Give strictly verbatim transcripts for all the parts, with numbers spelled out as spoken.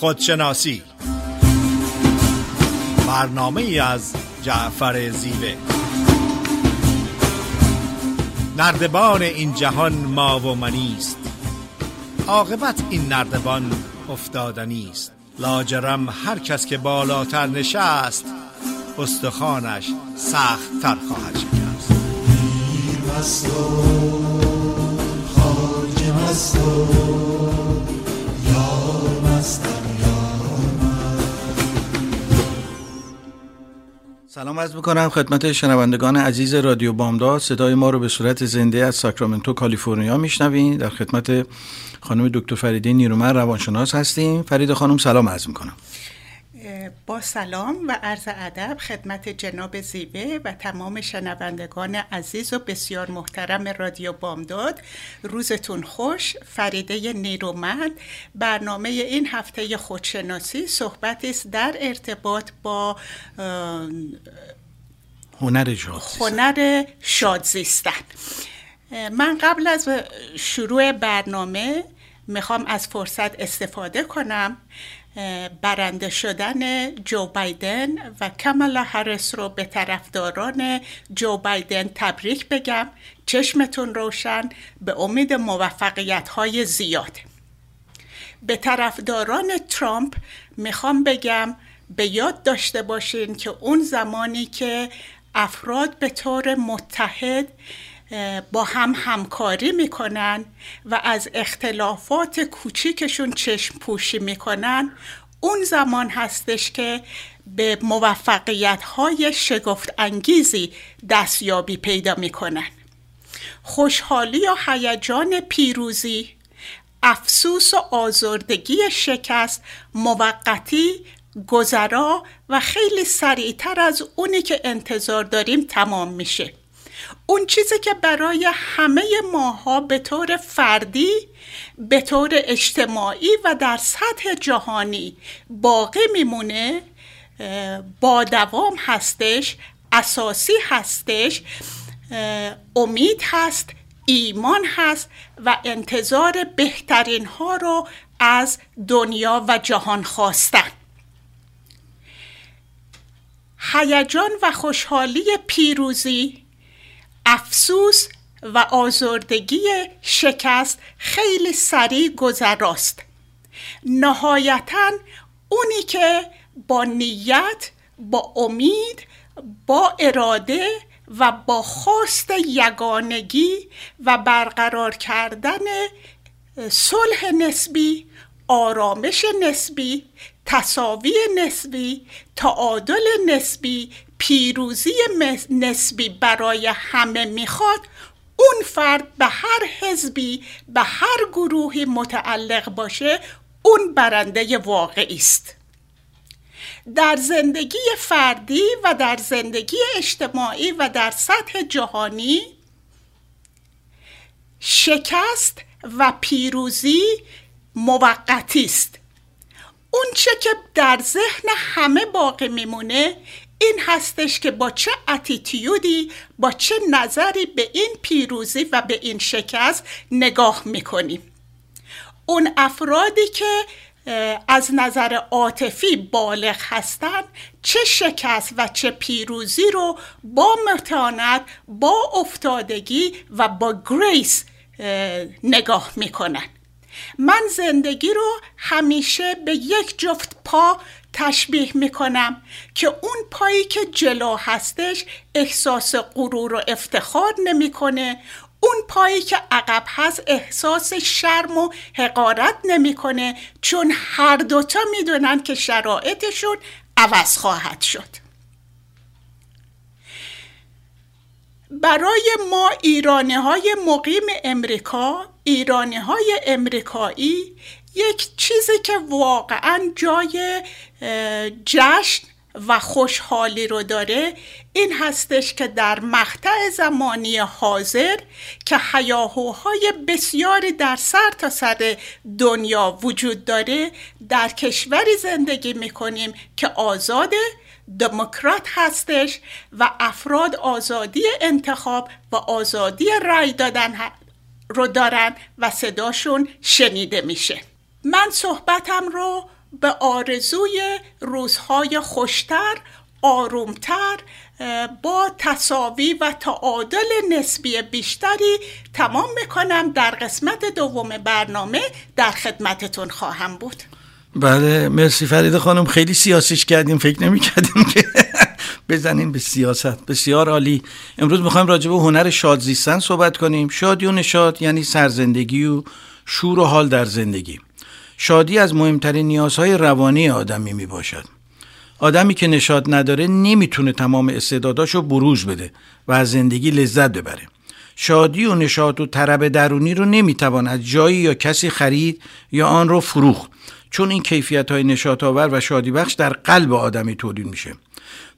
خودشناسی، برنامه ای از جعفر زیوه. نردبان این جهان ما و منیست، عاقبت این نردبان افتادنیست. لاجرم هر کس که بالاتر نشست، استخوانش سخت تر خواهد شکست. دیر مست و خارج مست و یار مستم یار من. سلام عرض میکنم خدمت شنوندگان عزیز رادیو بامداد. صدای ما رو به صورت زنده از ساکرامنتو کالیفرنیا میشنوین. در خدمت خانم دکتر فریده نیرومند روانشناس هستیم. فریده خانم سلام عرض میکنم. با سلام و عرض ادب خدمت جناب زیوه و تمام شنوندگان عزیز و بسیار محترم رادیو بامداد، روزتون خوش. فریده نیرومند. برنامه این هفته خودشناسی صحبتی است در ارتباط با هنر شادزیستن. هنر شادزیستن. من قبل از شروع برنامه میخوام از فرصت استفاده کنم برنده شدن جو بایدن و کامالا هریس رو به طرفداران جو بایدن تبریک بگم. چشمتون روشن، به امید موفقیت‌های زیاد. به طرفداران ترامپ میخوام بگم به یاد داشته باشین که اون زمانی که افراد به طور متحد با هم همکاری میکنن و از اختلافات کوچیکشون چشم پوشی میکنن، اون زمان هستش که به موفقیت‌های شگفت انگیزی دستیابی پیدا میکنن. خوشحالی یا هیجان پیروزی، افسوس و آزردگی شکست موقتی، گذرا و خیلی سریعتر از اونی که انتظار داریم تمام میشه. اون چیزی که برای همه ماها به طور فردی، به طور اجتماعی و در سطح جهانی باقی میمونه، با دوام هستش، اساسی هستش، امید هست، ایمان هست و انتظار بهترین ها رو از دنیا و جهان خواستن. هیجان و خوشحالی پیروزی، افسوس و آزردگی شکست خیلی سریع گذراست. نهایتاً اونی که با نیت، با امید، با اراده و با خواست یگانگی و برقرار کردن صلح نسبی، آرامش نسبی، تساوی نسبی، تعادل نسبی، پیروزی نسبی برای همه میخواد، اون فرد به هر حزبی، به هر گروهی متعلق باشه، اون برنده واقعی است. در زندگی فردی و در زندگی اجتماعی و در سطح جهانی، شکست و پیروزی موقتی است. اون چه که در ذهن همه باقی میمونه این هستش که با چه اتیتیودی، با چه نظری به این پیروزی و به این شکست نگاه میکنیم. اون افرادی که از نظر عاطفی بالغ هستن، چه شکست و چه پیروزی رو با متانت، با افتادگی و با گریس نگاه میکنن. من زندگی رو همیشه به یک جفت پا تشبیه میکنم که اون پایی که جلو هستش احساس غرور و افتخار نمیکنه، اون پایی که عقب هست احساس شرم و حقارت نمیکنه، چون هر دوتا میدونن که شرایطشون عوض خواهد شد. برای ما ایرانی‌های مقیم امریکا، ایرانی‌های امریکایی، یک چیزی که واقعاً جای جشن و خوشحالی رو داره این هستش که در مقطع زمانی حاضر که هیاهوهای بسیاری در سر تا سر دنیا وجود داره، در کشوری زندگی می‌کنیم که آزاده، دموکرات هستش و افراد آزادی انتخاب و آزادی رای دادن رو دارن و صداشون شنیده میشه. من صحبتم رو به آرزوی روزهای خوشتر، آرومتر، با تساوی و تعادل نسبی بیشتری تمام میکنم. در قسمت دوم برنامه در خدمتتون خواهم بود. بله، مرسی فرید خانم، خیلی سیاسیش کردیم، فکر نمی کردیم که بزنیم به سیاست. بسیار عالی. امروز میخوایم راجع به هنر شادزیستن صحبت کنیم. شادی و نشاط یعنی سرزندگی و شور و حال در زندگی. شادی از مهمترین نیازهای روانی آدمی میباشد. آدمی که نشاط نداره نمیتونه تمام استعداداشو بروز بده و از زندگی لذت ببره. شادی و نشاط و طرب درونی رو نمیتوان از جایی یا کسی خرید یا آن رو فروخت، چون این کیفیت‌های نشاط‌آور و شادیبخش در قلب آدمی تولید میشه.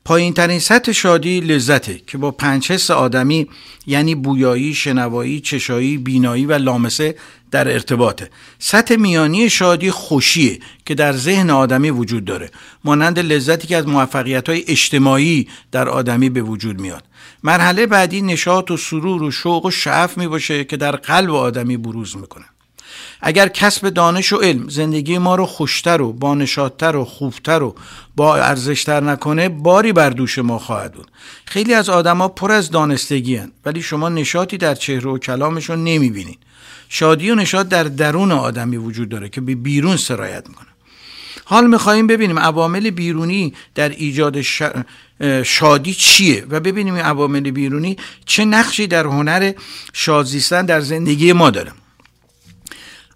پایین‌ترین سطح شادی لذته که با پنج حس آدمی یعنی بویایی، شنوایی، چشایی، بینایی و لامسه در ارتباطه. سطح میانی شادی خوشیه که در ذهن آدمی وجود داره، مانند لذتی که از موفقیت‌های اجتماعی در آدمی به وجود میاد. مرحله بعدی نشاط و سرور و شوق و شعف می‌باشه که در قلب آدمی بروز میکنه. اگر کسب دانش و علم زندگی ما رو خوشتر و بانشادتر و خوبتر و با ارزشتر نکنه، باری بر دوش ما خواهد بود. خیلی از آدم ها پر از دانستگی هستند، ولی شما نشاطی در چهره و کلامشون نمی بینید. شادی و نشاط در درون آدمی وجود داره که به بیرون سرایت میکنه. حال میخواییم ببینیم عوامل بیرونی در ایجاد ش... شادی چیه و ببینیم این عوامل بیرونی چه نقشی در هنر شادزیستن در زندگی ما داره.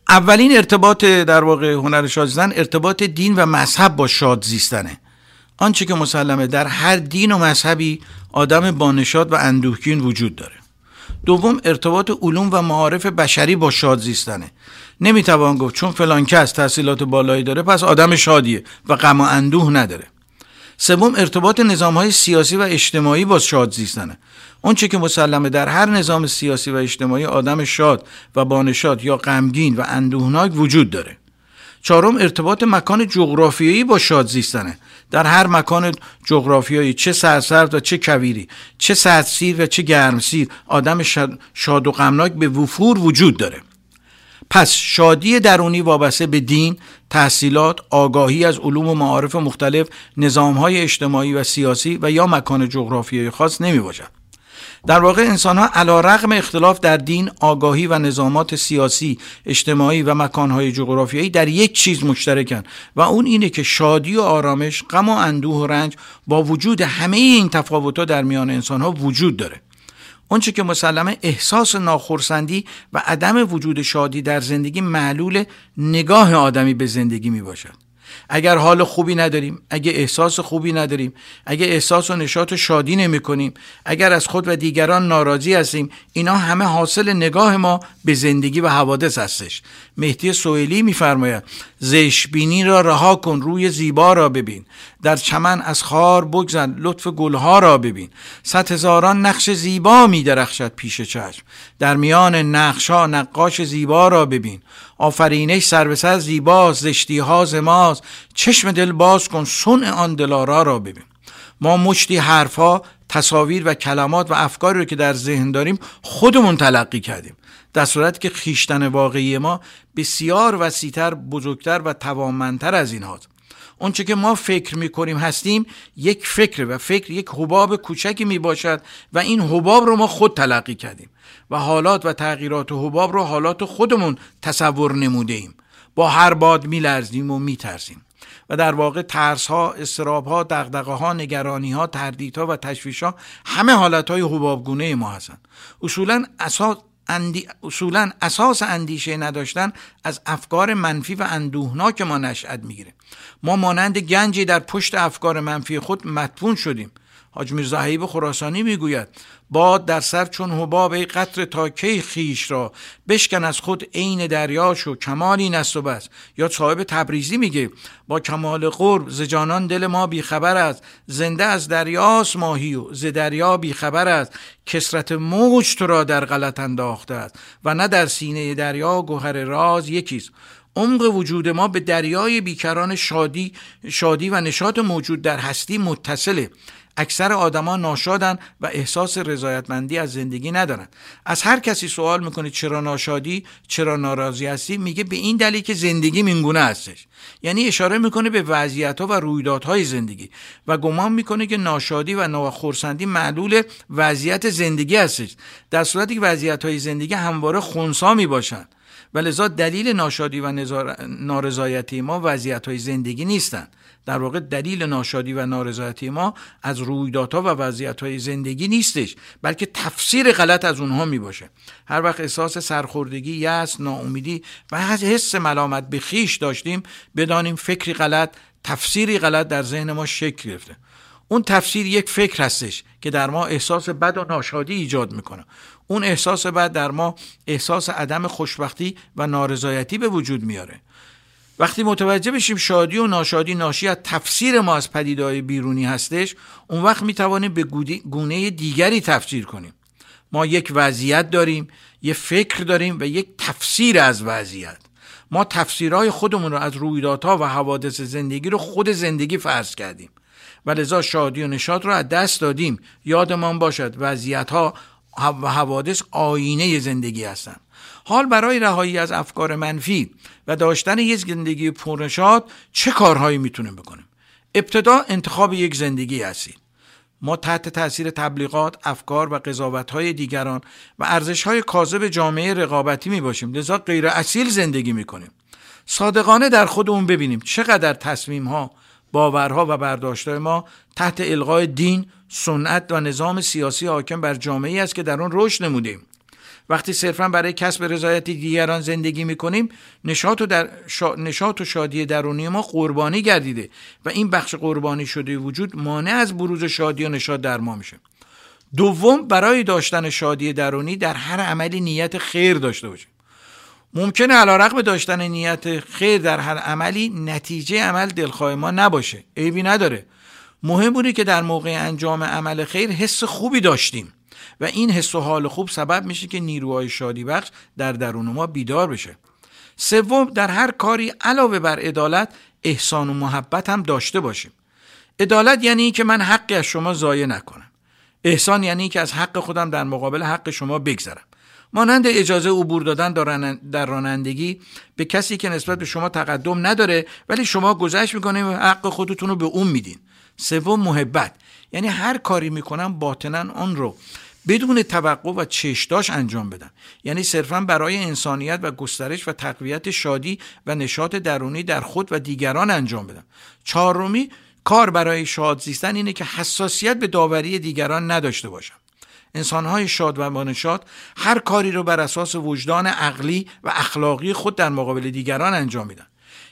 اولین ارتباط در واقع هنر شادزیستن ارتباط دین و مذهب با شادزیستنه. آنچه که مسلمه در هر دین و مذهبی آدم بانشاد و اندوهگین وجود داره. دوم ارتباط علوم و معارف بشری با شادزیستنه. نمیتوان گفت چون فلان کس تحصیلات بالایی داره پس آدم شادیه و غم و اندوه نداره. سوم ارتباط نظام‌های سیاسی و اجتماعی با شادزیستنه. آنچه که مسلمه در هر نظام سیاسی و اجتماعی آدم شاد و بانشاد یا غمگین و اندوهناک وجود داره. چهارم ارتباط مکان جغرافیایی با شادزیستنه. در هر مکان جغرافیایی، چه سرسبز و چه کویری، چه سردسیر و چه گرمسیر، آدم شاد و غمناک به وفور وجود داره. پس شادی درونی وابسته به دین، تحصیلات، آگاهی از علوم و معارف مختلف، نظام‌های اجتماعی و سیاسی و یا مکان جغرافیایی خاص نمی‌باشد. در واقع انسان‌ها علی‌رغم اختلاف در دین، آگاهی و نظامات سیاسی، اجتماعی و مکان‌های جغرافیایی در یک چیز مشترکند و اون اینه که شادی و آرامش، غم و اندوه و رنج با وجود همه این تفاوت‌ها در میان انسان‌ها وجود داره. آنچه که مسلمه احساس ناخرسندی و عدم وجود شادی در زندگی معلول نگاه آدمی به زندگی می باشد. اگر حال خوبی نداریم، اگه احساس خوبی نداریم، اگه احساس و نشاط و شادی نمی کنیم، اگر از خود و دیگران ناراضی هستیم، اینا همه حاصل نگاه ما به زندگی و حوادث هستش. مهدی سوئیلی می فرماید زشت‌بینی را رها کن، روی زیبا را ببین، در چمن از خار بگذر، لطف گلها را ببین، صد هزاران نقش زیبا می درخشد پیش چشم، در میان نقشها نقاش زیبا را ببین، آفرینش سر به سر زیباست، زشتی ها زماست، چشم دل باز کن، صنع آن دلارا را ببین. ما مشتی حرفا، تصاویر و کلمات و افکاری رو که در ذهن داریم خودمون تلقی کردیم، در صورتی که خویشتن واقعی ما بسیار وسیع‌تر، بزرگتر و توانمندتر از این هاست. اونچه که ما فکر میکنیم هستیم یک فکر و فکر یک حباب کوچکی میباشد و این حباب رو ما خود تلقی کردیم و حالات و تغییرات و حباب رو حالات خودمون تصور نموده ایم. با هر باد میلرزیم و میترسیم و در واقع ترس ها، استراب ها، دغدغه ها، نگرانی ها، تردید ها و تشویش ها همه حالت های حبابگونه ما هستند. اصولاً اساس اندی... اصولاً اساس اندیشه نداشتن از افکار منفی و اندوهناک ما نشأت میگیره. ما مانند گنجی در پشت افکار منفی خود مدفون شدیم. حاج میرزا هیب خراسانی میگوید باد در سر چون حباب، ای قطره تا کی خیش را بشکن از خود عین دریاش و کمالی نست و بس. یا صاحب تبریزی میگه با کمال قرب ز جانان دل ما بیخبر است، زنده از دریاست ماهی و ز دریا بیخبر است، کثرت موج تو را در غلط انداخته است و نه در سینه دریا گوهر راز یکیست. عمق وجود ما به دریای بیکران شادی شادی و نشاط موجود در هستی متصله. اکثر آدما ناشادن و احساس رضایتمندی از زندگی ندارن. از هر کسی سوال میکنی چرا ناشادی، چرا ناراضی هستی، میگه به این دلیل که زندگی اینگونه هستش. یعنی اشاره میکنه به وضعیت‌ها و رویدادهای زندگی و گمان میکنه که ناشادی و ناخرسندی معلول وضعیت زندگی هستش، در صورتی که وضعیت‌های زندگی همواره خنثا میباشن و لذا دلیل ناشادی و نارضایتی ما وضعیت‌های زندگی نیستن. در واقع دلیل ناشادی و نارضایتی ما از رویدادها و وضعیت‌های زندگی نیستش، بلکه تفسیر غلط از اونها می‌باشه. هر وقت احساس سرخوردگی، یأس، ناامیدی و حس ملامت به خویش داشتیم، بدانیم فکری غلط، تفسیری غلط در ذهن ما شکل گرفته. اون تفسیر یک فکر هستش که در ما احساس بد و ناشادی ایجاد میکنه. اون احساس بد در ما احساس عدم خوشبختی و نارضایتی به وجود میاره. وقتی متوجه بشیم شادی و ناشادی ناشی از تفسیر ما از پدیده‌های بیرونی هستش، اون وقت میتوانیم به گونه دیگری تفسیر کنیم. ما یک وضعیت داریم، یک فکر داریم و یک تفسیر از وضعیت. ما تفسیرهای خودمون رو از رویدادها و حوادث زندگی رو خود زندگی فرض کردیم و لذا شادی و نشاط رو از دست دادیم. یادمان باشد وضعیت‌ها و حوادث آینه زندگی هستند. حال برای رهایی از افکار منفی و داشتن یک زندگی پرنشاط چه کارهایی میتونیم بکنیم؟ ابتدا انتخاب یک زندگی هستید. ما تحت تاثیر تبلیغات، افکار و قضاوت‌های دیگران و ارزش‌های کاذب جامعه رقابتی میباشیم، لذا غیر اصیل زندگی میکنیم. صادقانه در خودمون ببینیم چقدر تصمیم‌ها، باورها و برداشت‌های ما تحت الغای دین، سنت و نظام سیاسی حاکم بر جامعه‌ای است که در اون رشد نمودیم. وقتی صرفاً برای کسب رضایت دیگران زندگی می‌کنیم، نشاط و در شا... نشاط و شادی درونی ما قربانی گردیده و این بخش قربانی شده وجود مانع از بروز شادی و نشاط در ما میشه. دوم، برای داشتن شادی درونی در هر عملی نیت خیر داشته باشیم. ممکنه علی‌رغم داشتن نیت خیر در هر عملی نتیجه عمل دلخواه ما نباشه، عیبی نداره. مهم اینه که در موقع انجام عمل خیر حس خوبی داشتیم و این حس و حال خوب سبب میشه که نیروهای شادی بخش در درون ما بیدار بشه. سوم، در هر کاری علاوه بر عدالت احسان و محبت هم داشته باشیم. عدالت یعنی این که من حقی از شما ضایع نکنم. احسان یعنی این که از حق خودم در مقابل حق شما بگذرم. مانند اجازه عبور دادن در رانندگی به کسی که نسبت به شما تقدم نداره ولی شما گذشت میکنین و حق خودتون رو به اون میدین. سوم، محبت یعنی هر کاری میکنم باطنن آن رو بدون توقع و چشداش انجام بدم، یعنی صرفا برای انسانیت و گسترش و تقویت شادی و نشاط درونی در خود و دیگران انجام بدم. چهارمی، کار برای شاد زیستن اینه که حساسیت به داوری دیگران نداشته باشم. انسان‌های شاد و بانشاط هر کاری رو بر اساس وجدان عقلی و اخلاقی خود در مقابل دیگران انجام میدن.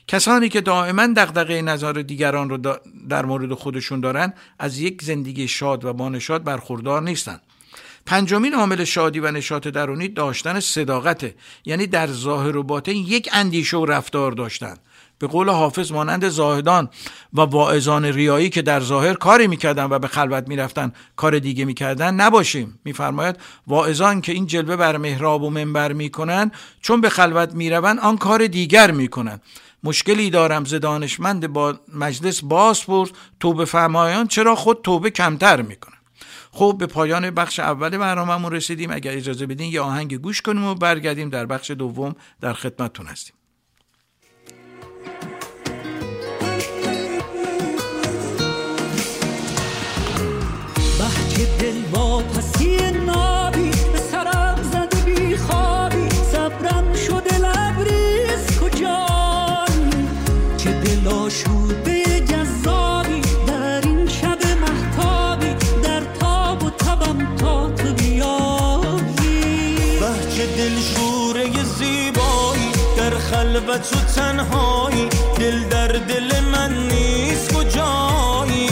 کسانی که دائما دغدغه نظر دیگران رو در مورد خودشون دارن از یک زندگی شاد و بانشاط برخوردار نیستن. پنجمین عامل شادی و نشاط درونی داشتن صداقته، یعنی در ظاهر و باطن یک اندیشه و رفتار داشتن. به قول حافظ مانند زاهدان و واعظان ریایی که در ظاهر کاری میکردن و به خلوت میرفتن کار دیگه میکردن نباشیم. میفرماید واعظان که این جلوه بر محراب و منبر میکنن چون به خلوت میروند آن کار دیگر میکنن. مشکلی دارم ز دانشمند با مجلس باز پرس، توبه فرمایان چرا خود توبه کمتر میکنن. خب به پایان بخش اول برنامه‌مون رسیدیم. اگر اجازه بدین یه آهنگ گوش کنیم و برگردیم در بخش دوم در خدمتتون هستیم. و تو تنهایی دل در دل من نیست کجایی،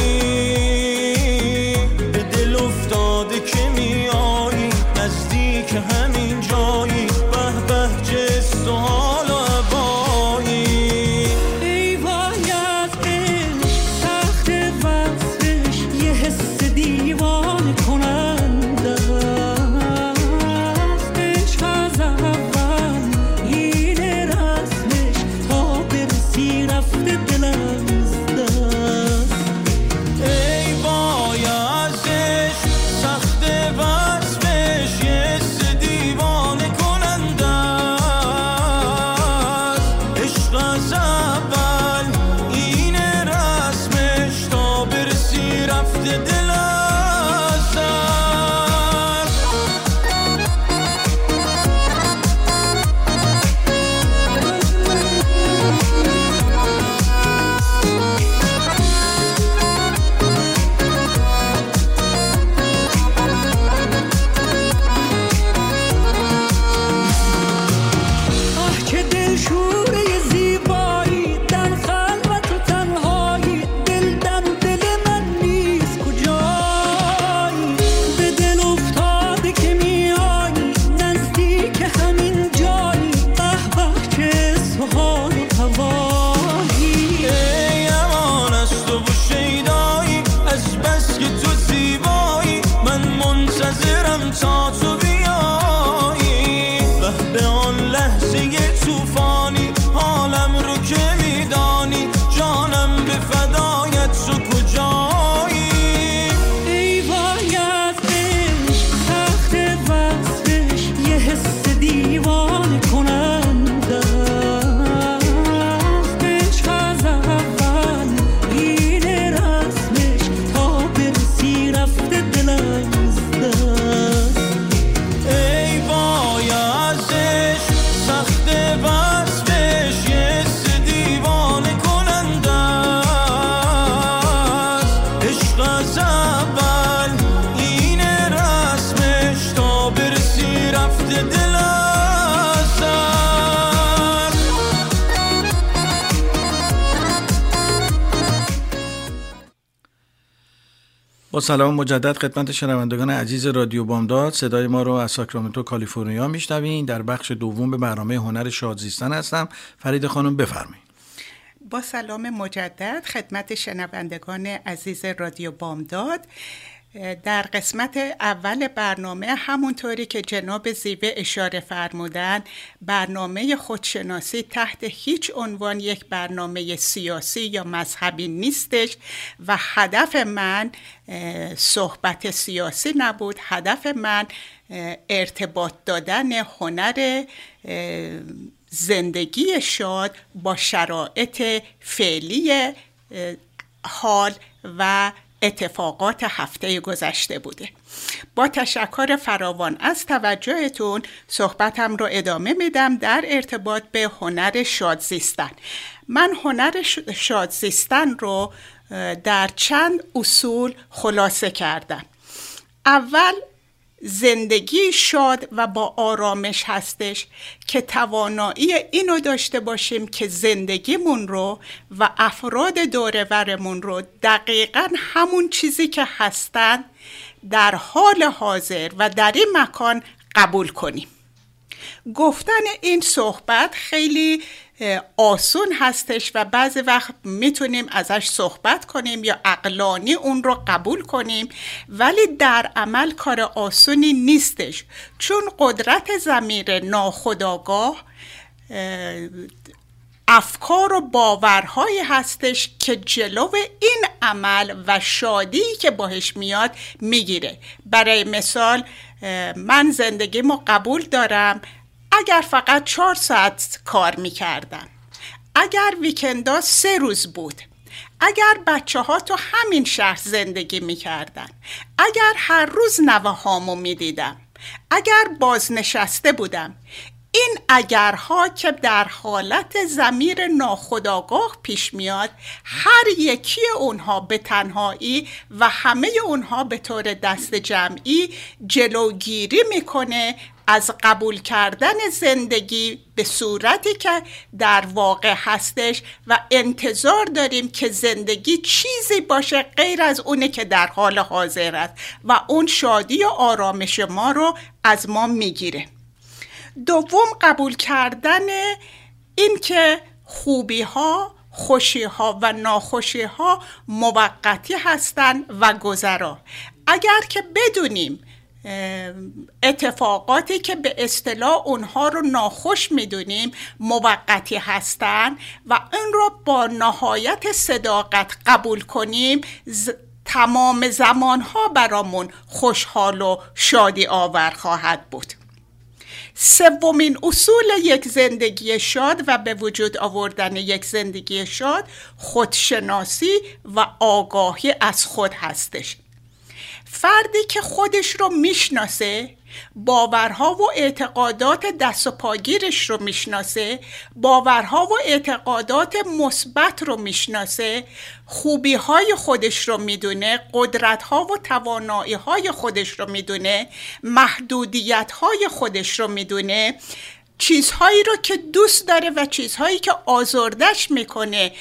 به دل افتاده که میایی نزدیک همین جایی، به به جست و حال و هوایی. ای وای از عشق سخت وصفش، یه حس دیوانه کننده است. عشق از این رسمش تا برسی رفته دلم زده. اول این رسمش تا برسی رفته دل ازش. آه که دل شو با سلام مجدد خدمت شنوندگان عزیز رادیو بامداد. صدای ما رو از ساکرامنتو کالیفرنیا میشنوین. در بخش دوم به برنامه هنر شادزیستن هستم. فرید خانم بفرمایید. با سلام مجدد خدمت شنوندگان عزیز رادیو بامداد. در قسمت اول برنامه همونطوری که جناب زیوه اشاره فرمودن، برنامه خودشناسی تحت هیچ عنوان یک برنامه سیاسی یا مذهبی نیستش و هدف من صحبت سیاسی نبود. هدف من ارتباط دادن هنر زندگی شاد با شرایط فعلی حال و اتفاقات هفته گذشته بوده. با تشکر فراوان از توجهتون صحبتم رو ادامه میدم در ارتباط به هنر شادزیستن. من هنر شادزیستن رو در چند اصول خلاصه کردم. اول، زندگی شاد و با آرامش هستش که توانایی اینو داشته باشیم که زندگیمون رو و افراد دورورمون رو دقیقاً همون چیزی که هستن در حال حاضر و در این مکان قبول کنیم. گفتن این صحبت خیلی آسون هستش و بعضی وقت میتونیم ازش صحبت کنیم یا عقلانی اون رو قبول کنیم، ولی در عمل کار آسونی نیستش، چون قدرت ضمیر ناخودآگاه افکار و باورهایی هستش که جلو این عمل و شادیی که باهش میاد میگیره. برای مثال، من زندگیمو قبول دارم اگر فقط چهار ساعت کار میکردم، اگر ویکندها سه روز بود، اگر بچه ها تو همین شهر زندگی میکردن، اگر هر روز نوه هامو میدیدم، اگر بازنشسته بودم. این اگرها که در حالت ضمیر ناخودآگاه پیش میاد، هر یکی اونها به تنهایی و همه اونها به طور دست جمعی جلوگیری میکنه از قبول کردن زندگی به صورتی که در واقع هستش و انتظار داریم که زندگی چیزی باشه غیر از اونه که در حال حاضر است و اون شادی و آرامش ما رو از ما میگیره. دوم، قبول کردن این که خوبی ها، خوشی ها و ناخوشی ها موقتی هستند و گذرا. اگر که بدونیم اتفاقاتی که به اصطلاح اونها رو ناخوش میدونیم موقتی هستند و اون رو با نهایت صداقت قبول کنیم، تمام زمانها برامون خوشحال و شادی آور خواهد بود. سومین اصول یک زندگی شاد و به وجود آوردن یک زندگی شاد، خودشناسی و آگاهی از خود هستش. فردی که خودش رو میشناسه، باورها و اعتقادات دست و پاگیرش رو میشناسه، باورها و اعتقادات مثبت رو میشناسه، خوبی‌های خودش رو میدونه، قدرت‌ها و توانایی‌های خودش رو میدونه، محدودیت‌های خودش رو میدونه، چیزهایی رو که دوست داره و چیزهایی که آزردش میکنه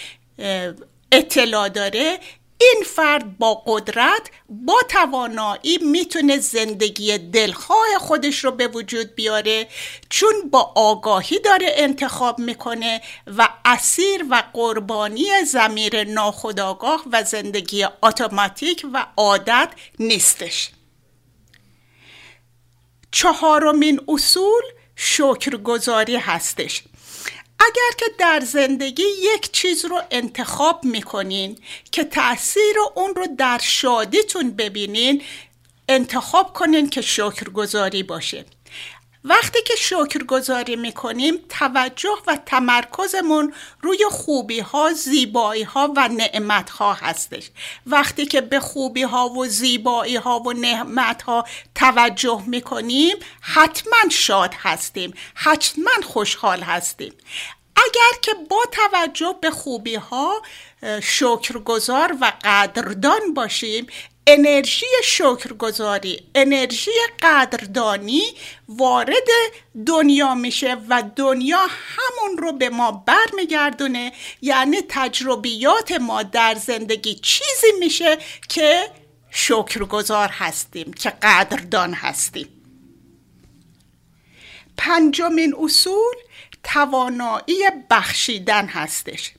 اطلاع داره. این فرد با قدرت، با توانایی میتونه زندگی دلخواه خودش رو به وجود بیاره، چون با آگاهی داره انتخاب میکنه و اسیر و قربانی ضمیر ناخودآگاه و زندگی اتوماتیک و عادت نیستش. چهارمین اصول شکرگزاری هستش. اگر که در زندگی یک چیز رو انتخاب میکنین که تأثیر اون رو در شادیتون ببینین، انتخاب کنین که شکرگزاری باشه. وقتی که شکرگزاری میکنیم، توجه و تمرکزمون روی خوبی ها، زیبایی ها و نعمت ها هستش. وقتی که به خوبی ها و زیبایی ها و نعمت ها توجه میکنیم، حتما شاد هستیم، حتما خوشحال هستیم. اگر که با توجه به خوبی ها شکرگزار و قدردان باشیم، انرژی شکرگزاری، انرژی قدردانی وارد دنیا میشه و دنیا همون رو به ما برمیگردونه. یعنی تجربیات ما در زندگی چیزی میشه که شکرگزار هستیم، که قدردان هستیم. پنجمین اصول توانایی بخشیدن هستش.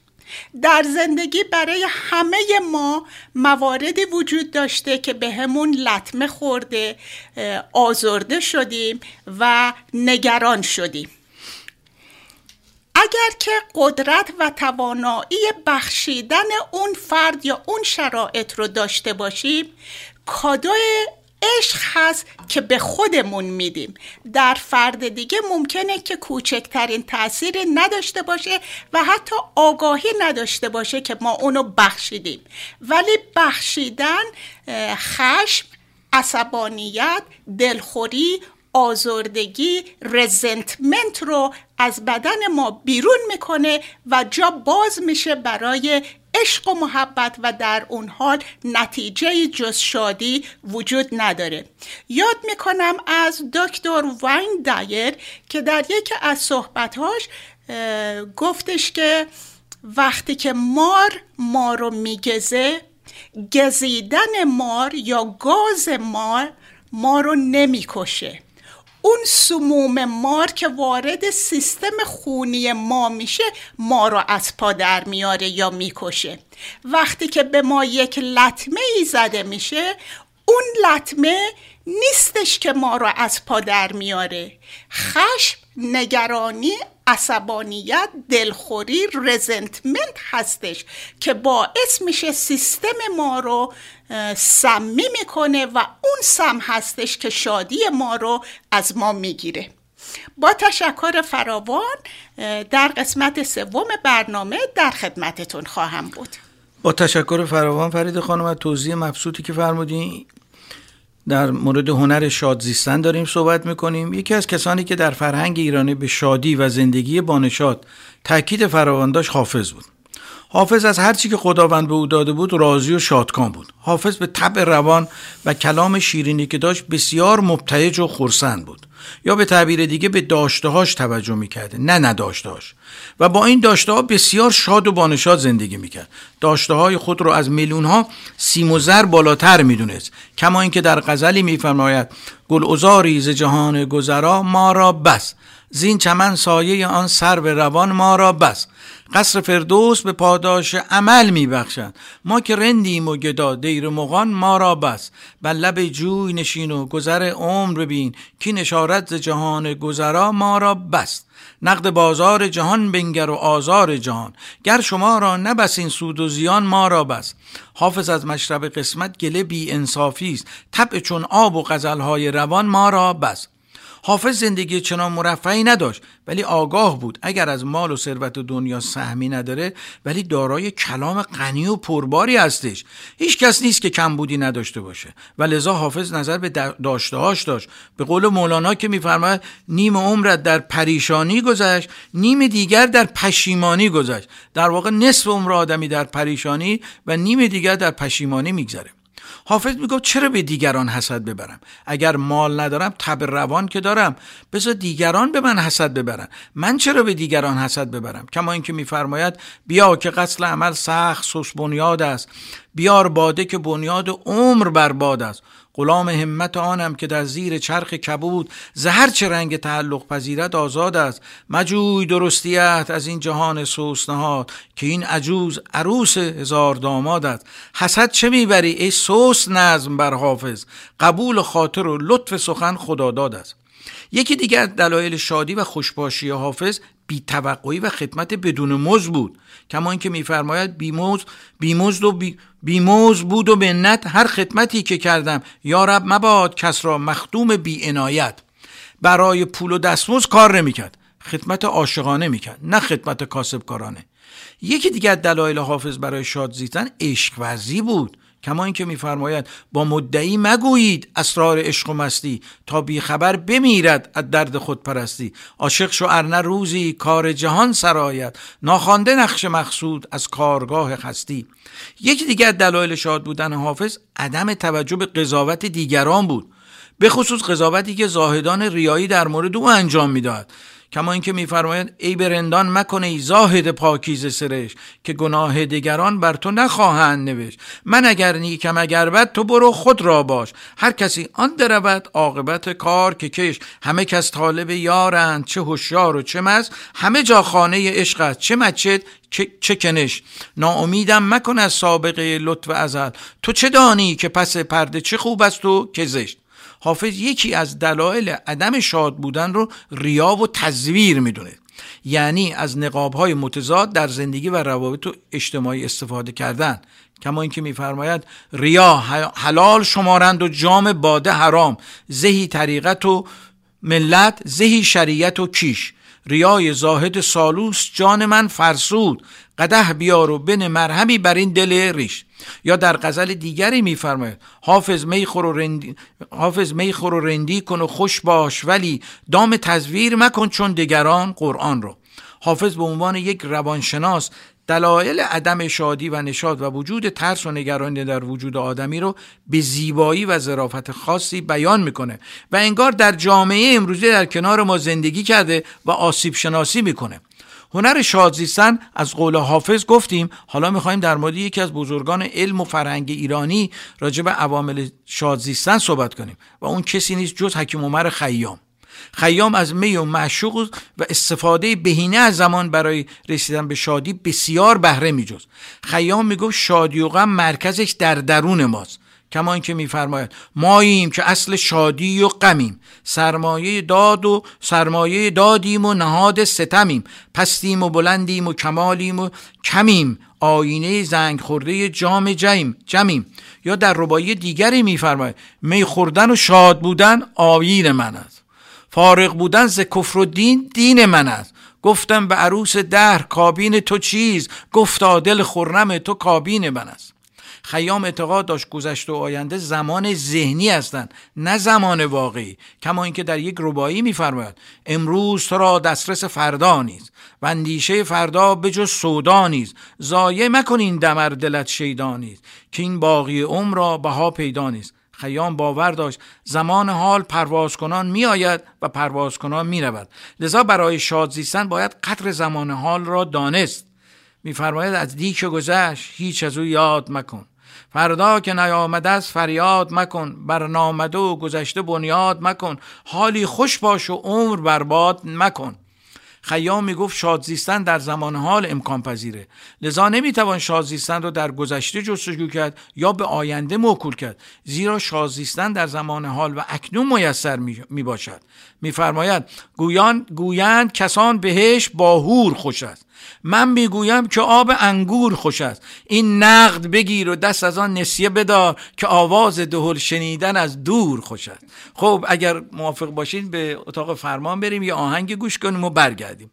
در زندگی برای همه ما مواردی وجود داشته که به همون لطمه خورده، آزرده شدیم و نگران شدیم. اگر که قدرت و توانایی بخشیدن اون فرد یا اون شرایط رو داشته باشیم، کادوی عشق هست که به خودمون میدیم. در فرد دیگه ممکنه که کوچکترین تأثیری نداشته باشه و حتی آگاهی نداشته باشه که ما اونو بخشیدیم، ولی بخشیدن خشم، عصبانیت، دلخوری، آزردگی، رزنتمنت رو از بدن ما بیرون میکنه و جا باز میشه برای عشق و محبت، و در اون حال نتیجه جز شادی وجود نداره. یاد میکنم از دکتر واین دایر که در یکی از صحبت‌هاش گفتش که وقتی که مار ما رو میگزه، گزیدن مار یا گاز مار ما رو نمیکشه. اون سموم مار که وارد سیستم خونی ما میشه، ما رو از پا در میاره یا میکشه. وقتی که به ما یک لطمه ای زده میشه، اون لطمه نیستش که ما رو از پا در میاره. خشم، نگرانی، عصبانیت، دلخوری، رزنتمنت هستش که باعث میشه سیستم ما رو سمی میکنه و اون سم هستش که شادی ما رو از ما میگیره. با تشکر فراوان، در قسمت سوم برنامه در خدمتتون خواهم بود. با تشکر فراوان فرید خانم از توضیح مبسوطی که فرمودین. در مورد هنر شادزیستن داریم صحبت میکنیم. یکی از کسانی که در فرهنگ ایرانی به شادی و زندگی بانشاد تأکید فراوان داشت، حافظ بود. حافظ از هر چی که خداوند به او داده بود راضی و شادکام بود. حافظ به طبع روان و کلام شیرینی که داشت بسیار مبتهج و خرسند بود، یا به تعبیر دیگه به داشته‌هاش توجه میکرده نه نداشته‌هاش، و با این داشته‌ها بسیار شاد و بانشاد زندگی میکرد. داشته‌های خود رو از میلیون‌ها سیم و زر بالاتر میدونست، کما اینکه در غزلی میفرماید: گلعذاری ز جهان گذرا ما را بس، زین چمن سایه آن سرو روان ما را بس. قصر فردوس به پاداش عمل میبخشند، ما که رندیم و گدا دیر مغان ما را بس. بر لب جوی نشین و گذر عمر ببین، کی نشارت ز جهان گذرا ما را بس. نقد بازار جهان بنگر و آزار جهان، گر شما را نبس این سود و زیان ما را بس. حافظ از مشرب قسمت گله بی انصافی است، طبع چون آب و غزلهای روان ما را بس. حافظ زندگی چنان مرفهی نداشت، ولی آگاه بود اگر از مال و ثروت دنیا سهمی نداره ولی دارای کلام غنی و پرباری هستش. هیچ کس نیست که کمبودی نداشته باشه و لذا حافظ نظر به داشته‌هاش داشت. به قول مولانا که می‌فرماید نیم عمرت در پریشانی گذشت، نیم دیگر در پشیمانی گذشت. در واقع نصف عمر آدمی در پریشانی و نیم دیگر در پشیمانی می‌گذره. حافظ میگفت چرا به دیگران حسد ببرم؟ اگر مال ندارم تب روان که دارم، بذار دیگران به من حسد ببرن، من چرا به دیگران حسد ببرم؟ کما اینکه میفرماید بیا که قتل عمل سخت سوس بنیاد است، بیار باده که بنیاد عمر برباد است. غلام همت آنم که در زیر چرخ کبود، زهر چه رنگ تعلق پذیرت آزاد است. مجوی درستیت از این جهان سوسنهاد، که این عجوز عروس هزار داماد است. حسد چه میبری ای سوس نظم بر حافظ، قبول خاطر و لطف سخن خداداد است. یکی دیگر از دلایل شادی و خوشباشی حافظ بی توقعی و خدمت بدون مزد بود. کما اینکه میفرماید بی مزد بی مزد و بی بیموز بود و منت هر خدمتی که کردم، یا رب مباد کس را مخدوم بی عنایت. برای پول و دستمزد کار نمیکرد، خدمت عاشقانه میکرد نه خدمت کاسبکارانه. یکی دیگر دلایل حافظ برای شاد زیستن عشق ورزی بود. کما اینکه میفرماید با مدعی مگویید اسرار عشق و مستی، تا بی خبر بمیرد از درد خودپرستی. عاشق شو ارنه روزی کار جهان سرایت، ناخوانده نقش مقصود از کارگاه هستی. یکی دیگر دلایل شاد بودن حافظ عدم توجه به قضاوت دیگران بود، به خصوص قضاوتی که زاهدان ریایی در مورد او انجام میداد. کما اینکه میفرماید ای برندان مکنه ای زاهد پاکیزه سرشت، که گناه دیگران بر تو نخواهند نوشت. من اگر نیکم اگر بد تو برو خود را باش، هر کسی آن درود عاقبت کار که کش. همه کس طالب یارند چه هوشیار و چه مست، همه جا خانه عشق است چه مسجد چه کنش. ناامیدم مکن از سابقه لطف ازل، تو چه دانی که پس پرده چه خوب است و که زشت. حافظ یکی از دلایل عدم شاد بودن رو ریا و تزویر میدونه، یعنی از نقاب‌های متضاد در زندگی و روابط اجتماعی استفاده کردن. کما اینکه میفرماید ریا حلال شمارند و جام باده حرام، زهی طریقت و ملت زهی شریعت و کیش. ریای زاهد سالوس جان من فرسود، قدح بیار و بن مرهمی بر این دل ریش. یا در غزل دیگری میفرماید حافظ میخور و رندی حافظ میخور و رندی کن و خوش باش، ولی دام تزویر مکن چون دیگران قرآن رو. حافظ به عنوان یک روانشناس دلایل عدم شادی و نشاط و وجود ترس و نگرانی در وجود آدمی رو به زیبایی و ظرافت خاصی بیان میکنه و انگار در جامعه امروزی در کنار ما زندگی کرده و آسیب شناسی میکنه. هنر شادزیستن از قول حافظ گفتیم، حالا میخوایم در مورد یکی از بزرگان علم و فرهنگ ایرانی راجع به عوامل شادزیستن صحبت کنیم و اون کسی نیست جز حکیم عمر خیام. خیام از می و معشوق و استفاده بهینه از زمان برای رسیدن به شادی بسیار بهره می‌جست. خیام میگفت شادی و غم مرکزش در درون ماست. کما اینکه میفرماید ماییم که اصل شادی و غمیم، سرمایه داد و سرمایه دادیم و نهاد ستمیم، پستیم و بلندیم و کمالیم و کمیم، آینه زنگ خورده جام جیم جمیم. یا در رباعی دیگری میفرماید می خوردن و شاد بودن آیین من است، فارغ بودن ز کفر و دین دین من است. گفتم به عروس دهر کابین تو چیز، گفتا دل خرم تو کابین من است. خیام اعتقاد داشت گذشته و آینده زمان ذهنی هستند نه زمان واقعی. کما اینکه در یک رباعی میفرماید امروز تو را دسترس فردا نیست، و اندیشه فردا به جز سودا نیست. ضایع مکن این دمر دلت شیدا نیست، که این باقی عمر را بها پیدا نیست. خیام باور داشت زمان حال پروازکنان می آید و پروازکنان می رود، لذا برای شادزیستن باید قدر زمان حال را دانست. می فرماید از دی که گذشت هیچ از او یاد مکن، فردا که نیامده است فریاد مکن، بر نامده و گذشته بنیاد مکن، حالی خوش باش و عمر برباد مکن. خیام میگفت شادزیستن در زمان حال امکان پذیره، لذا نمیتوان شادزیستن رو در گذشته جستجو کرد یا به آینده موکول کرد، زیرا شادزیستن در زمان حال و اکنون میسر میباشد. میفرماید گویان گویند کسان بهش با حور خوش است، من میگویم که آب انگور خوش است. این نقد بگیر و دست از آن نسیه بدار که آواز دهل شنیدن از دور خوش است. خب اگر موافق باشین به اتاق فرمان بریم، یه آهنگ گوش کنیم و برگردیم.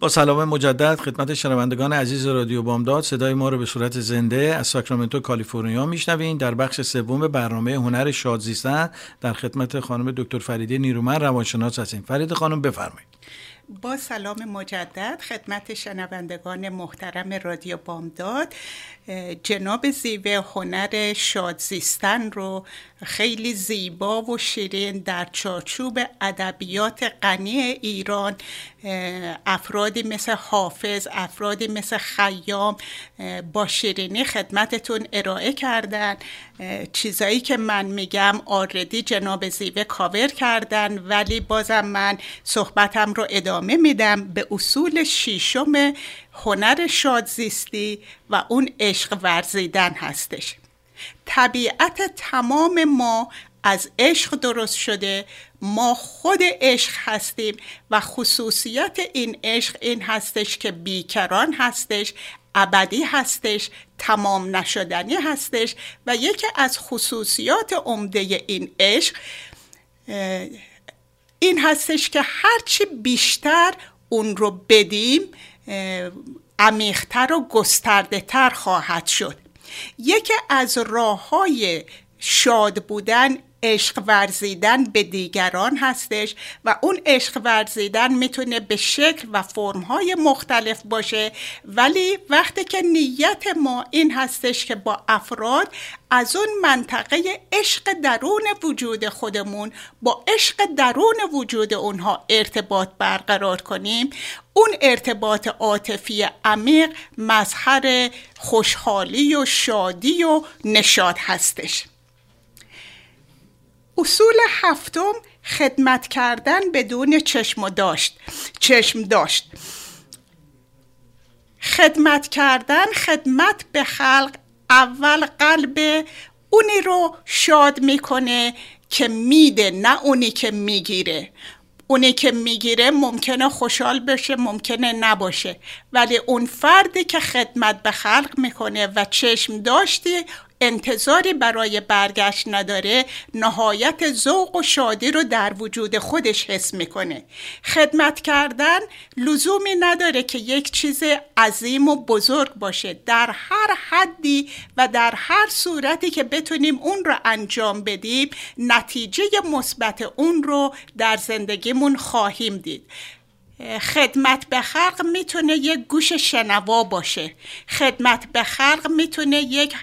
با سلام مجدد خدمت شنوندگان عزیز رادیو بامداد، صدای ما رو به صورت زنده از ساکرامنتو کالیفرنیا میشنوین. در بخش سوم برنامه هنر شادزیستن در خدمت خانم دکتر فریده نیرومند روانشناس هستیم. فریده خانم بفرمایید. با سلام مجدد خدمت شنوندگان محترم رادیو بامداد، جناب زیوه هنر شادزیستن رو خیلی زیبا و شیرین در چارچوب ادبیات غنی ایران، افرادی مثل حافظ، افرادی مثل خیام با شیرینی خدمتتون ارائه کردن. چیزایی که من میگم آردی جناب زیوه کاور کردن، ولی بازم من صحبتم رو ادامه میدم به اصول ششم هنر شادزیستی و اون عشق ورزیدن هستش. طبیعت تمام ما از عشق درست شده، ما خود عشق هستیم و خصوصیت این عشق این هستش که بیکران هستش، ابدی هستش، تمام نشدنی هستش و یکی از خصوصیات عمده این عشق این هستش که هرچی بیشتر اون رو بدیم عمیق‌تر و گسترده تر خواهد شد. یکی از راه‌های شاد بودن عشق ورزیدن به دیگران هستش و اون عشق ورزیدن میتونه به شکل و فرم‌های مختلف باشه، ولی وقتی که نیت ما این هستش که با افراد از اون منطقه عشق درون وجود خودمون با عشق درون وجود اونها ارتباط برقرار کنیم، اون ارتباط عاطفی عمیق مظهر خوشحالی و شادی و نشاط هستش. اصول هفتم، خدمت کردن بدون چشم داشت. چشم داشت. خدمت کردن، خدمت به خلق اول قلب اونی رو شاد میکنه که میده، نه اونی که میگیره. اونی که میگیره ممکنه خوشحال بشه، ممکنه نباشه، ولی اون فردی که خدمت به خلق میکنه و چشم داشتی انتظاری برای برگشت نداره، نهایت ذوق و شادی رو در وجود خودش حس میکنه. خدمت کردن لزومی نداره که یک چیز عظیم و بزرگ باشه. در هر حدی و در هر صورتی که بتونیم اون رو انجام بدیم، نتیجه مثبت اون رو در زندگیمون خواهیم دید. خدمت به خلق میتونه یک گوش شنوا باشه، خدمت به خلق میتونه یک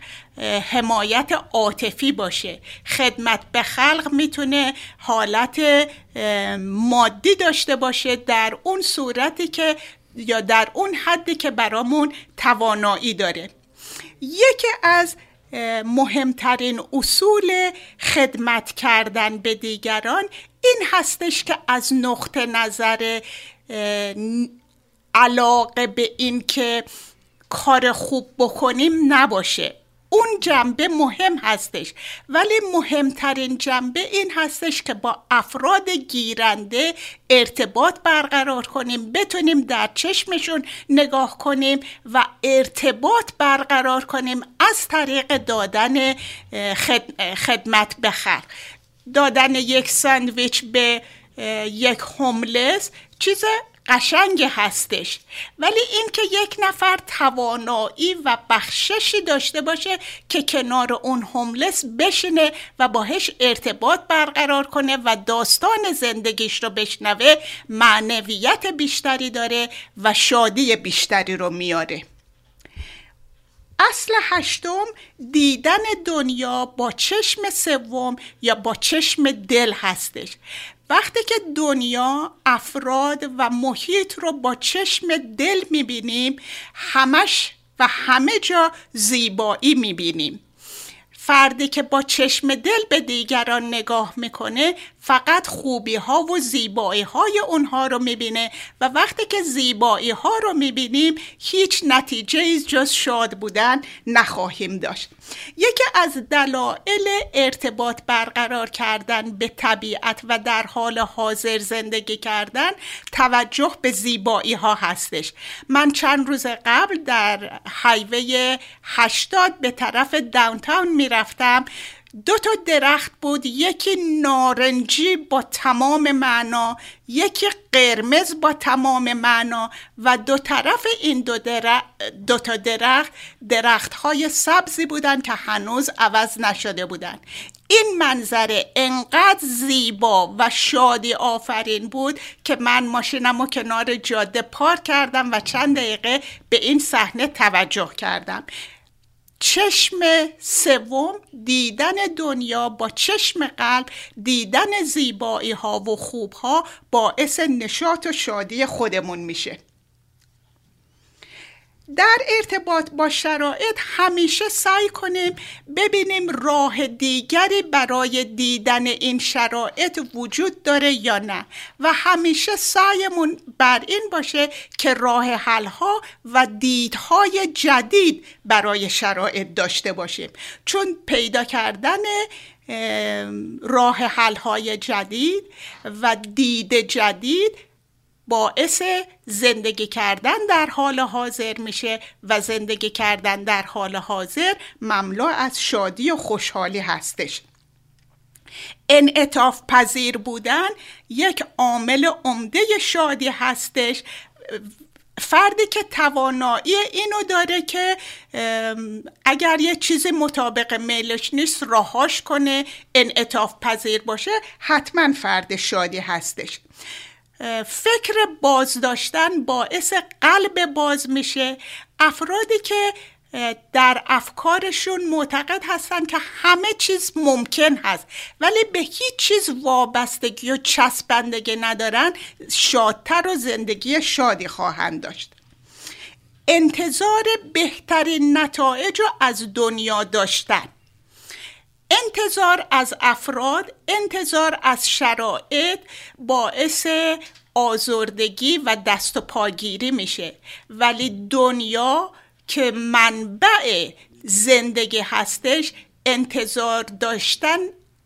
حمایت عاطفی باشه، خدمت به خلق میتونه حالت مادی داشته باشه در اون صورتی که یا در اون حدی که برامون توانایی داره. یکی از مهمترین اصول خدمت کردن به دیگران این هستش که از نقطه نظر علاقه به این که کار خوب بکنیم نباشه. اون جنبه مهم هستش، ولی مهمترین جنبه این هستش که با افراد گیرنده ارتباط برقرار کنیم، بتونیم در چشمشون نگاه کنیم و ارتباط برقرار کنیم از طریق دادن خدمت به خلق. دادن یک ساندویچ به یک هوملس چیز قشنگ هستش، ولی این که یک نفر توانایی و بخششی داشته باشه که کنار اون هوملس بشینه و باهاش ارتباط برقرار کنه و داستان زندگیش رو بشنوه، معنویت بیشتری داره و شادی بیشتری رو میاره. اصل هشتم، دیدن دنیا با چشم سوم یا با چشم دل هستش. وقتی که دنیا، افراد و محیط رو با چشم دل میبینیم، همش و همه جا زیبایی میبینیم. فردی که با چشم دل به دیگران نگاه میکنه فقط خوبی ها و زیبایی های اونها رو میبینه و وقتی که زیبایی ها رو میبینیم هیچ نتیجه ای جز شاد بودن نخواهیم داشت. یکی از دلایل ارتباط برقرار کردن به طبیعت و در حال حاضر زندگی کردن توجه به زیبایی ها هستش. من چند روز قبل در هایوی هشتاد به طرف داونتاون میرم رفتم. دو تا درخت بود، یکی نارنجی با تمام معنا، یکی قرمز با تمام معنا و دو طرف این دو, درخ... دو تا درخت درخت های سبزی بودن که هنوز عوض نشده بودن. این منظره انقدر زیبا و شادی آفرین بود که من ماشینم رو کنار جاده پارک کردم و چند دقیقه به این صحنه توجه کردم. چشم سوم، دیدن دنیا با چشم قلب، دیدن زیبایی ها و خوب ها باعث نشاط و شادی خودمون میشه. در ارتباط با شرایط همیشه سعی کنیم ببینیم راه دیگری برای دیدن این شرایط وجود داره یا نه و همیشه سعیمون بر این باشه که راه حل‌ها و دیدهای جدید برای شرایط داشته باشیم، چون پیدا کردن راه حل‌های جدید و دید جدید باعث زندگی کردن در حال حاضر میشه و زندگی کردن در حال حاضر مملو از شادی و خوشحالی هستش. انعطاف پذیر بودن یک عامل عمده شادی هستش. فردی که توانایی اینو داره که اگر یه چیز مطابق میلش نیست رهاش کنه، انعطاف پذیر باشه، حتما فرد شادی هستش. فکر باز داشتن باعث قلب باز میشه. افرادی که در افکارشون معتقد هستن که همه چیز ممکن هست ولی به هیچ چیز وابستگی و چسبندگی ندارن، شادتر و زندگی شادی خواهند داشت. انتظار بهترین نتایج از دنیا داشتن، انتظار از افراد، انتظار از شرایط باعث آزردگی و دست و پاگیری میشه، ولی دنیا که منبع زندگی هستش، انتظار داشتن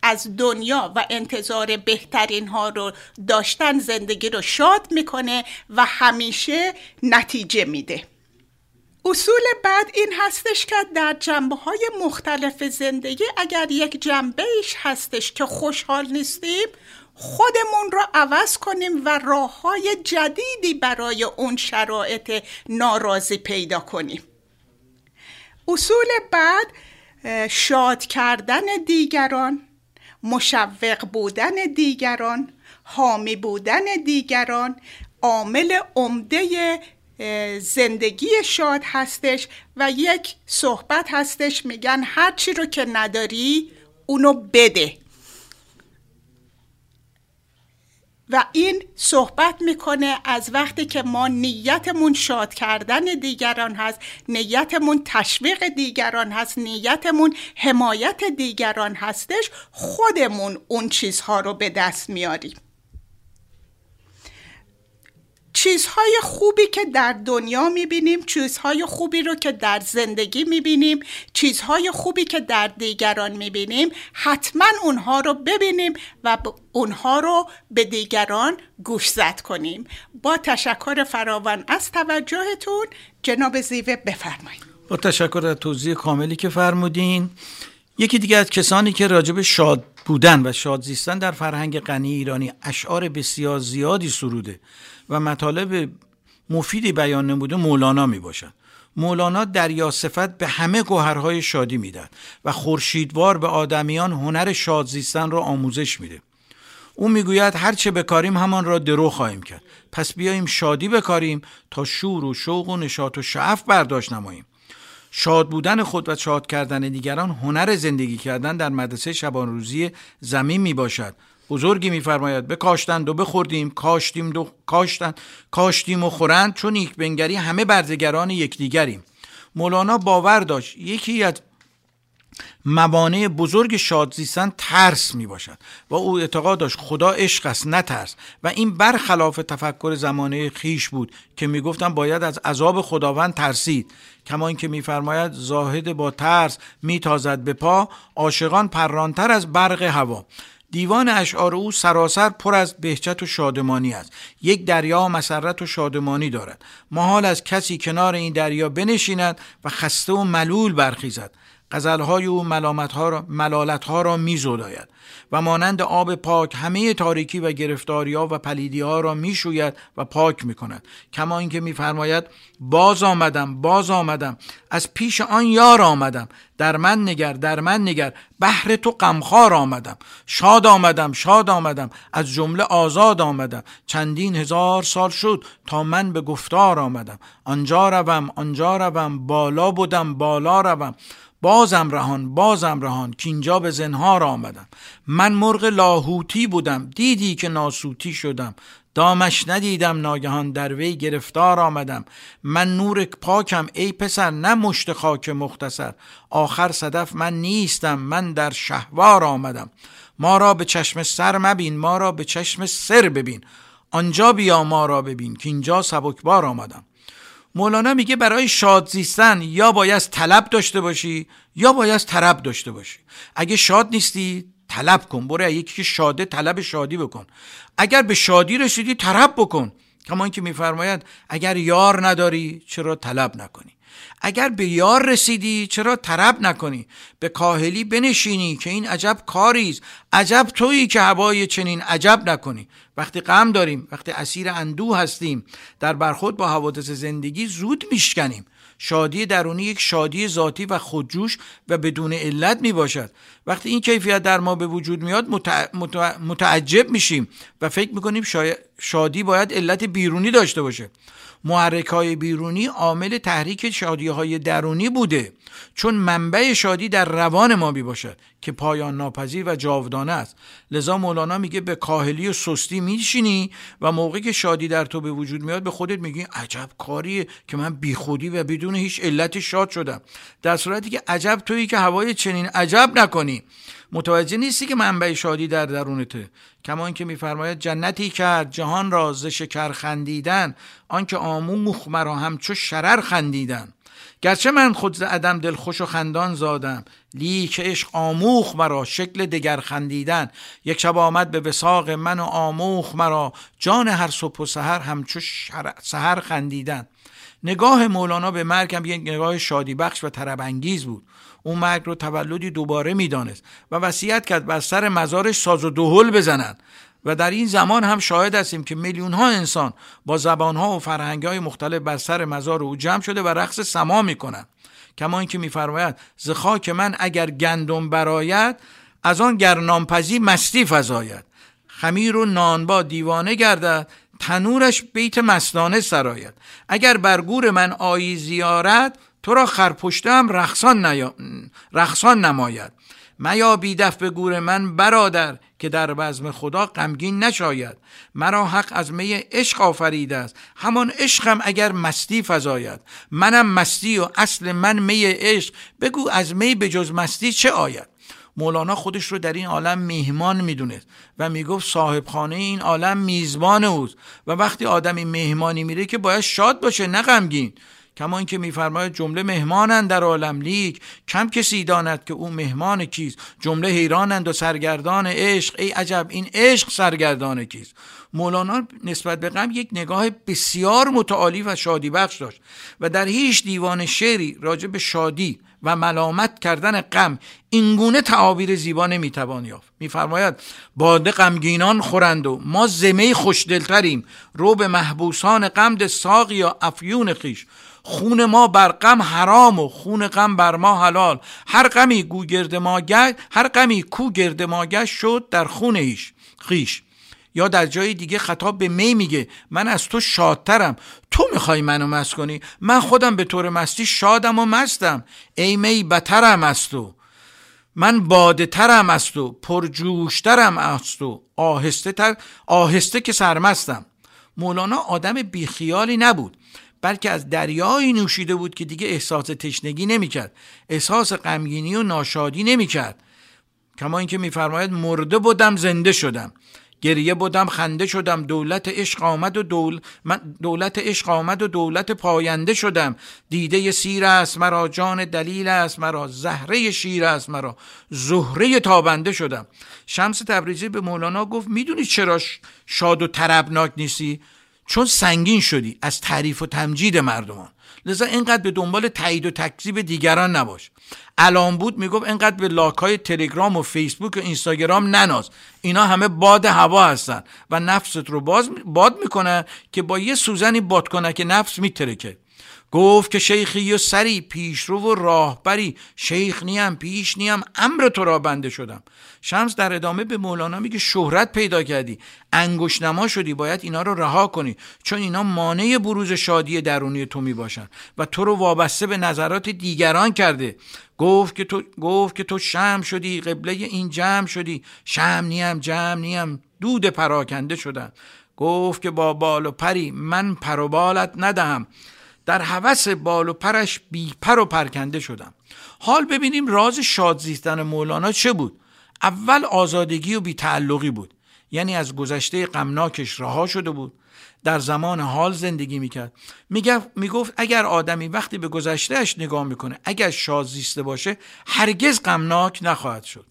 از دنیا و انتظار بهترین ها رو داشتن زندگی رو شاد میکنه و همیشه نتیجه میده. اصول بعد این هستش که در جنبه‌های مختلف زندگی اگر یک جنبهش هستش که خوشحال نیستیم، خودمون رو عوض کنیم و راه‌های جدیدی برای اون شرایط ناراضی پیدا کنیم. اصول بعد شاد کردن دیگران، مشوق بودن دیگران، حامی بودن دیگران، عامل عمده زندگی شاد هستش و یک صحبت هستش میگن هر چی رو که نداری اونو بده و این صحبت میکنه از وقتی که ما نیتمون شاد کردن دیگران هست، نیتمون تشویق دیگران هست، نیتمون حمایت دیگران هستش، خودمون اون چیزها رو به دست میاریم. چیزهای خوبی که در دنیا میبینیم، چیزهای خوبی رو که در زندگی میبینیم، چیزهای خوبی که در دیگران میبینیم، حتما اونها رو ببینیم و اونها رو به دیگران گوشزد کنیم. با تشکر فراوان از توجهتون. جناب زیوه بفرمایید. با تشکر از توضیح کاملی که فرمودین. یکی دیگه از کسانی که راجب شاد بودن و شاد زیستن در فرهنگ غنی ایرانی اشعار بسیار زیادی سروده و مطالب مفیدی بیان نموده مولانا می باشد. مولانا دریا صفت به همه گوهرهای شادی میدهد و خورشیدوار به آدمیان هنر شاد زیستن را آموزش میده. او میگوید هر چه بکاریم همان را درو خواهیم کرد، پس بیاییم شادی بکاریم تا شور و شوق و نشاط و شعف برداشت نماییم. شاد بودن خود و شاد کردن دیگران هنر زندگی کردن در مدرسه شبانروزی زمین می باشد. بزرگی می فرماید بکاشتند و بخوردیم، کاشتیم دو کاشتند، کاشتیم و خورند، چون یک بنگری همه برزگران یکدیگریم. مولانا باور داشت یکی از موانع بزرگ شاد زیستن ترس می باشد و او اعتقاد داشت خدا عشق است نه ترس و این برخلاف تفکر زمانه خیش بود که می گفتن باید از عذاب خداوند ترسید. کما اینکه می فرماید زاهد با ترس می تازد به پا، عاشقان پرانتر از برق هوا. دیوان اشعار او سراسر پر از بهجت و شادمانی است. یک دریا مسرت و شادمانی دارد، محال از کسی کنار این دریا بنشیند و خسته و ملول برخیزد. غزلهای او ملامتها را ملالتها را می‌زداید و مانند آب پاک همه تاریکی و گرفتاری‌ها و پلیدی‌ها را می‌شوید و پاک می‌کند. کما اینکه می‌فرماید باز آمدم باز آمدم از پیش آن یار آمدم، در من نگر در من نگر بهر تو غمخوار آمدم، شاد آمدم شاد آمدم از جمله آزاد آمدم، چندین هزار سال شد تا من به گفتار آمدم، آنجا روم آنجا روم بالا بودم بالا روم، بازم رهان بازم رهان کینجا به زنهار آمدم، من مرغ لاهوتی بودم دیدی که ناسوتی شدم، دامش ندیدم ناگهان در وی گرفتار آمدم، من نور پاکم ای پسر نه مشت خاک مختصر، آخر صدف من نیستم من در شهوار آمدم، ما را به چشم سر مبین ما را به چشم سر ببین، آنجا بیا ما را ببین کینجا سبکبار آمدم. مولانا میگه برای شاد زیستن یا باید طلب داشته باشی یا باید طرب داشته باشی. اگه شاد نیستی طلب کن، برو یکی که شاده طلب شادی بکن، اگر به شادی رسیدی طرب بکن. کما اینکه میفرماید اگر یار نداری چرا طلب نکنی. اگر به یار رسیدی چرا طرب نکنی؟ به کاهلی بنشینی که این عجب کاریز، عجب تویی که هوای چنین عجب نکنی. وقتی غم داریم، وقتی اسیر اندوه هستیم، در برخورد با حوادث زندگی زود میشکنیم. شادی درونی یک شادی ذاتی و خودجوش و بدون علت می باشد. وقتی این کیفیت در ما به وجود میاد متع... متع... متعجب میشیم و فکر میکنیم شای... شادی باید علت بیرونی داشته باشه. محرک های بیرونی عامل تحریک شادی های درونی بوده، چون منبع شادی در روان ما می باشد که پایان ناپذیر و جاودانه است. لذا مولانا میگه به کاهلی و سستی میشینی و موقعی که شادی در تو به وجود میاد به خودت میگی عجب کاریه که من بیخودی و بدون هیچ علت شاد شدم، در صورتی که عجب تویی که هوای چنین عجب نکنی. متوجه نیستی که منبع شادی در درونته. کما اینکه میفرماید جنتی کرد جهان را ز شکر خندیدن، آنکه آمو مخ مرا همچو شرر خندیدن. گرچه من خود ز عدم دلخوش و خندان زادم، لیک عشق آموخ مرا شکل دگر خندیدن. یک شب آمد به وثاق من و آموخ مرا، جان هر صبح و سحر همچو سحر خندیدن. نگاه مولانا به مرگ هم یک نگاه شادی بخش و طرب انگیز بود. اون مرگ رو تولدی دوباره میدانست و وصیت کرد بر سر مزارش ساز و دهل بزنند. و در این زمان هم شاهد هستیم که میلیون ها انسان با زبان ها و فرهنگ های مختلف بر سر مزار او جمع شده و رقص سما میکنند. کما اینکه میفرماید ز خاک من اگر گندم براید، از آن گر نامپزی مستی فزاید. خمیر و نانبا دیوانه گردد، تنورش بیت مستانه سراید. اگر بر گور من آیی زیارت، تو را خرپشته هم رقصان, نیا... رقصان نماید. میا بی دف به گور من برادر، که در بزم خدا غمگین نشاید. مرا حق از می عشق آفریده است، همان عشقم اگر مستی فزاید. منم مستی و اصل من می عشق، بگو از می به جز مستی چه آید. مولانا خودش رو در این عالم مهمان میدونست و میگفت صاحب خانه این عالم میزبان اوست و وقتی آدمی مهمانی میره که باید شاد باشه نه غمگین. کما اینکه میفرماید جمله مهمانند در عالم، لیک کم کسی داند که او مهمان کیست. جمله حیرانند و سرگردان عشق، ای عجب این عشق سرگردان کیست. مولانا نسبت به غم یک نگاه بسیار متعالی و شادی بخش داشت و در هیچ دیوان شعری راجع به شادی و ملامت کردن غم اینگونه تعابیر زیبا نمیتوان یافت. میفرماید باده غمگینان خورند و ما زمه خوشدلتریم، رو به محبوسان غم ساقی یا افیون خیش. خون ما بر غم حرام و خون غم بر ما حلال، هر غمی کو گرد ما گشت هر غمی کو گرد ما گشت شد در خون ایش خیش. یا در جای دیگه خطاب به می میگه من از تو شادترم، تو میخوای منو مست کنی، من خودم به طور مستی شادم و مستم. ای می بترم از تو، من باده ترم از تو، پرجوشترم از تو، آهسته تر آهسته که سرمستم. مولانا آدم بیخیالی نبود، بلکه از دریایی نوشیده بود که دیگه احساس تشنگی نمیکرد، احساس غمگینی و ناشادی نمیکرد. کما اینکه میفرماید مرده بودم زنده شدم، گریه بودم خنده شدم، دولت عشق آمد و دول... من دولت عشق آمد و دولت پاینده شدم. دیده سیر است مرا، جان دلیل است مرا، زهره شیر است مرا، زهره تابنده شدم. شمس تبریزی به مولانا گفت میدونی چرا شاد و طربناک نیستی؟ چون سنگین شدی از تعریف و تمجید مردمان. لذا اینقدر به دنبال تایید و تکذیب دیگران نباش. الان بود میگفت اینقدر به لاک‌های تلگرام و فیسبوک و اینستاگرام نناز، اینا همه باد هوا هستن و نفست رو باز باد میکنن که با یه سوزنی بادکنک نفس میترکه. گفت که شیخی و سری، پیشرو و راهبری، شیخ نیم پیش نیم، امر تو را بنده شدم. شمس در ادامه به مولانا میگه شهرت پیدا کردی، انگشت‌نما شدی، باید اینا رو رها کنی چون اینا مانع بروز شادی درونی تو میباشن و تو رو وابسته به نظرات دیگران کرده. گفت که تو گفت که تو شمع شدی، قبله این جمع شدی، شمع نیم جمع نیم، دود پراکنده شدم. گفت که با بال و پری، من پر و بالت ندهم، در هوس بال و پرش بی پر و پرکنده شدم. حال ببینیم راز شاد زیستن مولانا چه بود؟ اول آزادگی و بی‌تعلقی بود، یعنی از گذشته غمناکش رها شده بود، در زمان حال زندگی میکرد. میگفت اگر آدمی وقتی به گذشتهش نگاه میکنه اگر شاد زیسته باشه هرگز غمناک نخواهد شد.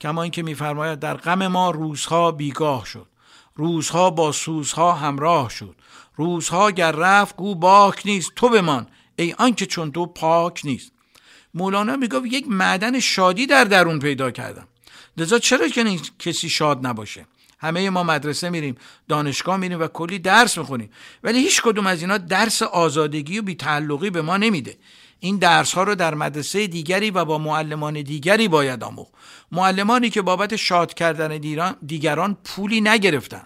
کما اینکه میفرماید در غم ما روزها بیگاه شد، روزها با سوزها همراه شد، روزها گر رفت گو باک نیست، تو بمان ای آنکه چون تو پاک نیست. مولانا میگفت یک معدن شادی در درون پیدا کردم، لذا چرا که کسی شاد نباشه؟ همه ما مدرسه میریم، دانشگاه میریم و کلی درس میخونیم، ولی هیچ کدوم از اینا درس آزادگی و بی‌تعلقی به ما نمیده. این درس ها رو در مدرسه دیگری و با معلمان دیگری باید آموخت، معلمانی که بابت شاد کردن دیگران پولی نگرفتن.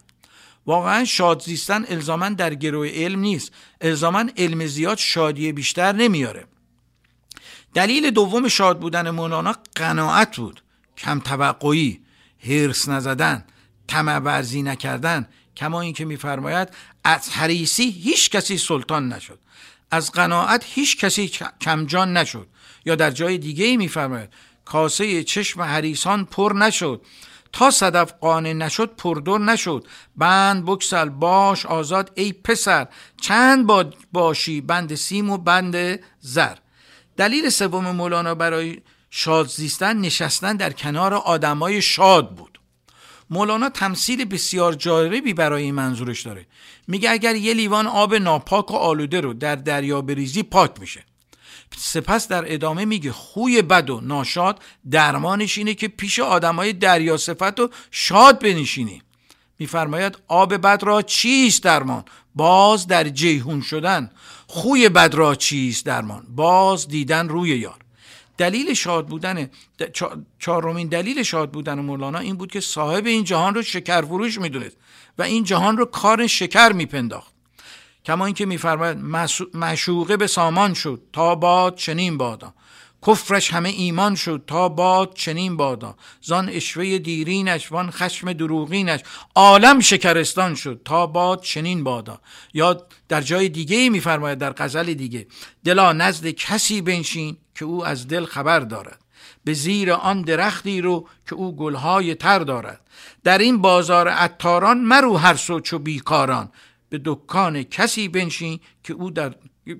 واقعا شاد زیستن الزاماً در گروه علم نیست، الزاماً علم زیاد شادی بیشتر نمیاره. دلیل دوم شاد بودن مولانا قناعت بود، کم توقعی، حرص نزدن، طمع ورزی نکردن، کما اینکه میفرماید از حریصی هیچ کسی سلطان نشد، از قناعت هیچ کسی کمجان نشد. یا در جای دیگه‌ای میفرماید کاسه چشم حریصان پر نشد، تا صدف قانع نشد پردر نشد، بند بکسل باش آزاد ای پسر، چند باد باشی بند سیم و بند زر. دلیل سوم مولانا برای شاد زیستن نشستن در کنار آدمای شاد بود. مولانا تمثیل بسیار جالبی برای این منظورش داره. میگه اگر یه لیوان آب ناپاک و آلوده رو در دریا بریزی پاک میشه. سپس در ادامه میگه خوی بد و ناشاد درمانش اینه که پیش آدمای دریا صفت و شاد بنشینی. میفرماید آب بد را چیست درمان؟ باز در جیهون شدن. خوی بد را چیست درمان؟ باز دیدن روی یار. دلیل شاد بودن، چهارمین دلیل شاد بودن مولانا این بود که صاحب این جهان رو شکرفروش میدونست و این جهان رو کار شکر میپنداخت. کما اینکه میفرماید معشوقه به سامان شد تا باد چنین بادا، کفرش همه ایمان شد تا باد چنین بادا، زان اشوه دیرینش وان خشم دروغینش، عالم شکرستان شد تا باد چنین بادا. یا در جای دیگه میفرماید در غزل دیگه دلا نزد کسی بنشین که او از دل خبر دارد، به زیر آن درختی رو که او گلهای تر دارد، در این بازار عطاران مرو هر سو چو بیکاران، به دکان کسی بنشین که او در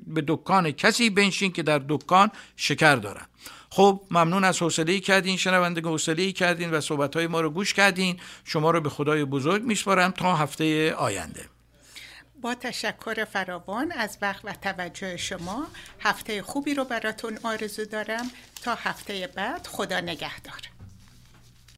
به دکان کسی بنشین که در دکان شکر دارن. خب ممنون از حوصله‌ای کردین شنوندگان، حوصله‌ای کردین و صحبت‌های ما رو گوش کردین. شما رو به خدای بزرگ میسپارم تا هفته آینده. با تشکر فراوان از وقت و توجه شما، هفته خوبی رو براتون آرزو دارم. تا هفته بعد، خدا نگهدار.